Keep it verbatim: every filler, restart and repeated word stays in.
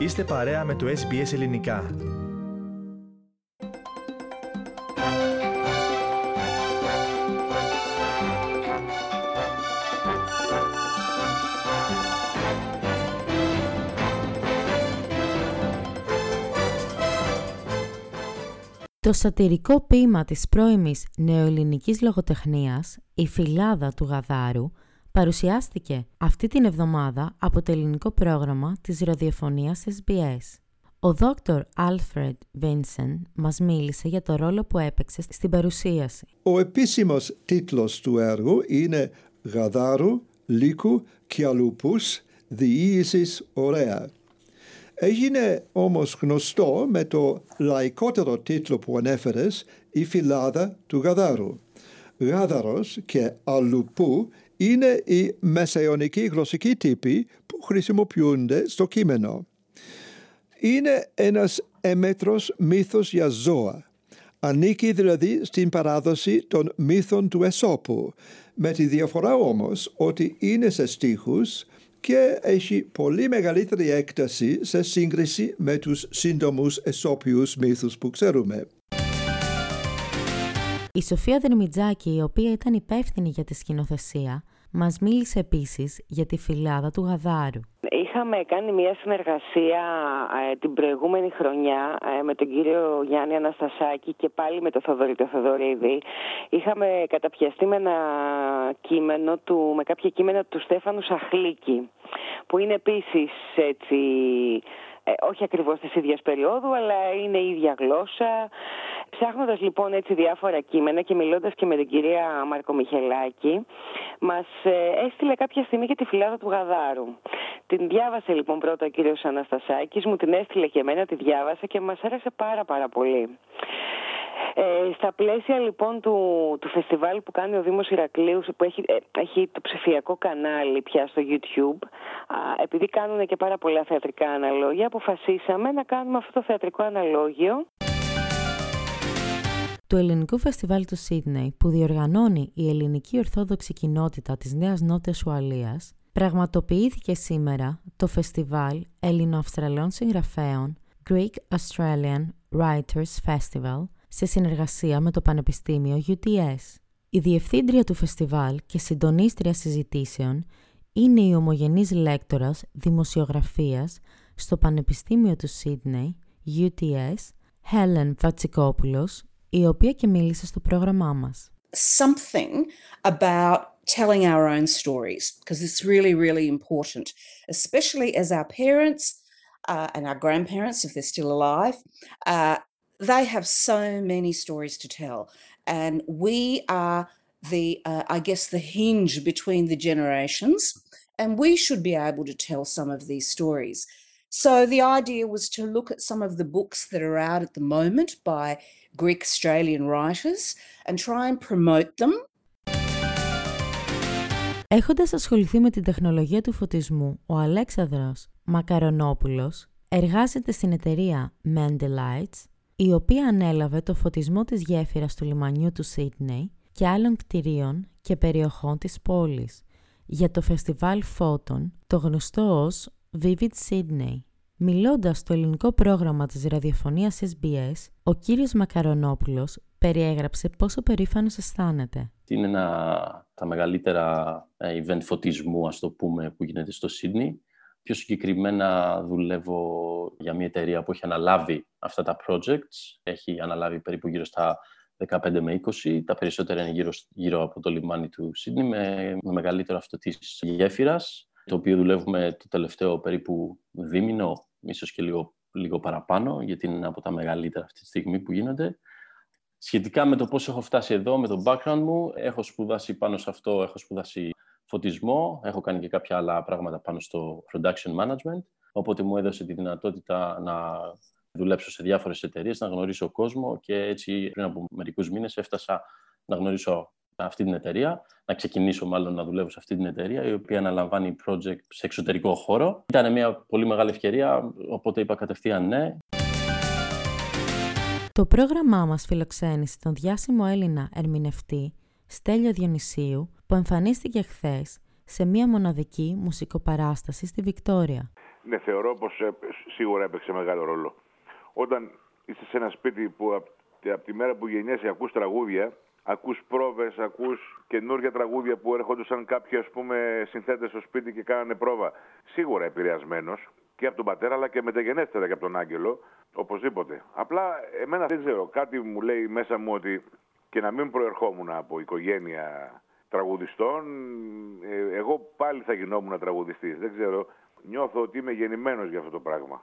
Είστε παρέα με το Ες Μπι Ες Ελληνικά. Το σατιρικό ποίημα της πρώιμης νεοελληνικής λογοτεχνίας, η Φυλάδα του Γαδάρου, παρουσιάστηκε αυτή την εβδομάδα από το ελληνικό πρόγραμμα της ραδιοφωνίας Ες Μπι Ες. Ο Δόκτορ Alfred Vincent μας μίλησε για το ρόλο που έπαιξε στην παρουσίαση. Ο επίσημος τίτλος του έργου είναι «Γαδάρου, Λύκου και Αλούπους, διήγησης ωραία». Έγινε όμως γνωστό με το λαϊκότερο τίτλο που ανέφερες, η Φυλάδα του Γαδάρου. Γάδαρος και αλουπού είναι οι μεσαιωνικοί γλωσσικοί τύποι που χρησιμοποιούνται στο κείμενο. Είναι ένας έμετρος μύθος για ζώα. Ανήκει δηλαδή στην παράδοση των μύθων του Εσώπου, με τη διαφορά όμως ότι είναι σε στίχους και έχει πολύ μεγαλύτερη έκταση σε σύγκριση με τους σύντομους εσώπιους μύθους που ξέρουμε. Η Σοφία Δερμιτζάκη, η οποία ήταν υπεύθυνη για τη σκηνοθεσία, μας μίλησε επίσης για τη Φυλάδα του Γαδάρου. Είχαμε κάνει μια συνεργασία ε, την προηγούμενη χρονιά ε, με τον κύριο Γιάννη Αναστασάκη και πάλι με τον Θεοδωρή, το Θεοδωρίδη. Είχαμε καταπιαστεί με, ένα κείμενο του, με κάποια κείμενα του Στέφανου Σαχλίκη, που είναι επίσης έτσι... Ε, όχι ακριβώς της ίδιας περίοδου, αλλά είναι η ίδια γλώσσα. Ψάχνοντας λοιπόν έτσι διάφορα κείμενα και μιλώντας και με την κυρία Μαρκομιχελάκη, μας ε, έστειλε κάποια στιγμή και τη Φυλάδα του Γαδάρου. Την διάβασε λοιπόν πρώτα ο κύριος Αναστασάκης, μου την έστειλε και εμένα, τη διάβασε και μας άρεσε πάρα πάρα πολύ. Ε, στα πλαίσια λοιπόν του, του φεστιβάλ που κάνει ο Δήμος Ηρακλείου, που έχει, ε, έχει το ψηφιακό κανάλι πια στο YouTube, α, επειδή κάνουν και πάρα πολλά θεατρικά αναλόγια, αποφασίσαμε να κάνουμε αυτό το θεατρικό αναλόγιο. Το Ελληνικό Φεστιβάλ του Σίδνεϊ, που διοργανώνει η Ελληνική Ορθόδοξη Κοινότητα της Νέας Νότιας Ουαλίας, πραγματοποιήθηκε σήμερα το Φεστιβάλ Ελληνοαυστραλών Συγγραφέων Greek Australian Writers Festival, σε συνεργασία με το Πανεπιστήμιο Γιου Τι Ες. Η διευθύντρια του φεστιβάλ και συντονίστρια συζητήσεων είναι η ομογενής λέκτορας δημοσιογραφίας στο Πανεπιστήμιο του Σίδνεϊ, Γιου Τι Ες, Helen Vatzikopoulos, η οποία και μίλησε στο πρόγραμμά μας. Something about telling our own stories, because it's really, really important, especially as our parents uh, and our grandparents, if they're still alive, uh, they have so many stories to tell, and we are the, uh, I guess, the hinge between the generations, and we should be able to tell some of these stories. So the idea was to look at some of the books that are out at the moment by Greek Australian writers and try and promote them. Έχοντας ασχοληθεί με την τεχνολογία του φωτισμού, ο Αλέξανδρος Μακαρονόπουλος εργάζεται στην εταιρεία mendelights, η οποία ανέλαβε το φωτισμό της γέφυρας του λιμανιού του Σίδνεϊ και άλλων κτηρίων και περιοχών της πόλης για το φεστιβάλ φώτων, το γνωστό ως Vivid Sydney. Μιλώντας στο ελληνικό πρόγραμμα της ραδιοφωνίας Ες Μπι Ες, ο κύριος Μακαρονόπουλος περιέγραψε πόσο περήφανος αισθάνεται. Είναι ένα τα μεγαλύτερα event φωτισμού, ας το πούμε, που γίνεται στο Σίδνεϊ. Πιο συγκεκριμένα δουλεύω για μια εταιρεία που έχει αναλάβει αυτά τα projects. Έχει αναλάβει περίπου γύρω στα δεκαπέντε με είκοσι. Τα περισσότερα είναι γύρω, γύρω από το λιμάνι του Σίδνεϊ, με, με μεγαλύτερο αυτό της γέφυρας, το οποίο δουλεύουμε το τελευταίο περίπου δίμηνο, ίσως και λίγο, λίγο παραπάνω, γιατί είναι από τα μεγαλύτερα αυτή τη στιγμή που γίνονται. Σχετικά με το πώς έχω φτάσει εδώ, με το background μου, έχω σπουδάσει πάνω σε αυτό, έχω σπουδάσει... φωτισμό, έχω κάνει και κάποια άλλα πράγματα πάνω στο production management, οπότε μου έδωσε τη δυνατότητα να δουλέψω σε διάφορες εταιρείες, να γνωρίσω κόσμο και έτσι πριν από μερικούς μήνες έφτασα να γνωρίσω αυτή την εταιρεία, να ξεκινήσω μάλλον να δουλεύω σε αυτή την εταιρεία, η οποία αναλαμβάνει project σε εξωτερικό χώρο. Ήταν μια πολύ μεγάλη ευκαιρία, οπότε είπα κατευθείαν ναι. Το πρόγραμμά μας φιλοξένησε τον διάσημο Έλληνα ερμηνευτή Στέλιο Διονυσίου, που εμφανίστηκε χθες σε μία μοναδική μουσικοπαράσταση στη Βικτόρια. Ναι, θεωρώ πως σίγουρα έπαιξε μεγάλο ρόλο. Όταν είσαι σε ένα σπίτι που από απ τη μέρα που γεννιέσαι ακούς τραγούδια, ακούς πρόβες, ακούς καινούργια τραγούδια που έρχονταν κάποιοι, ας πούμε, συνθέτες στο σπίτι και κάνανε πρόβα. Σίγουρα επηρεασμένος και από τον πατέρα, αλλά και μεταγενέστερα και από τον Άγγελο, οπωσδήποτε. Απλά εμένα δεν ξέρω, κάτι μου λέει μέσα μου ότι και να μην προερχόμουν από οικογένεια τραγουδιστών, εγώ πάλι θα γινόμουν τραγουδιστής. Δεν ξέρω, νιώθω ότι είμαι γεννημένος για αυτό το πράγμα.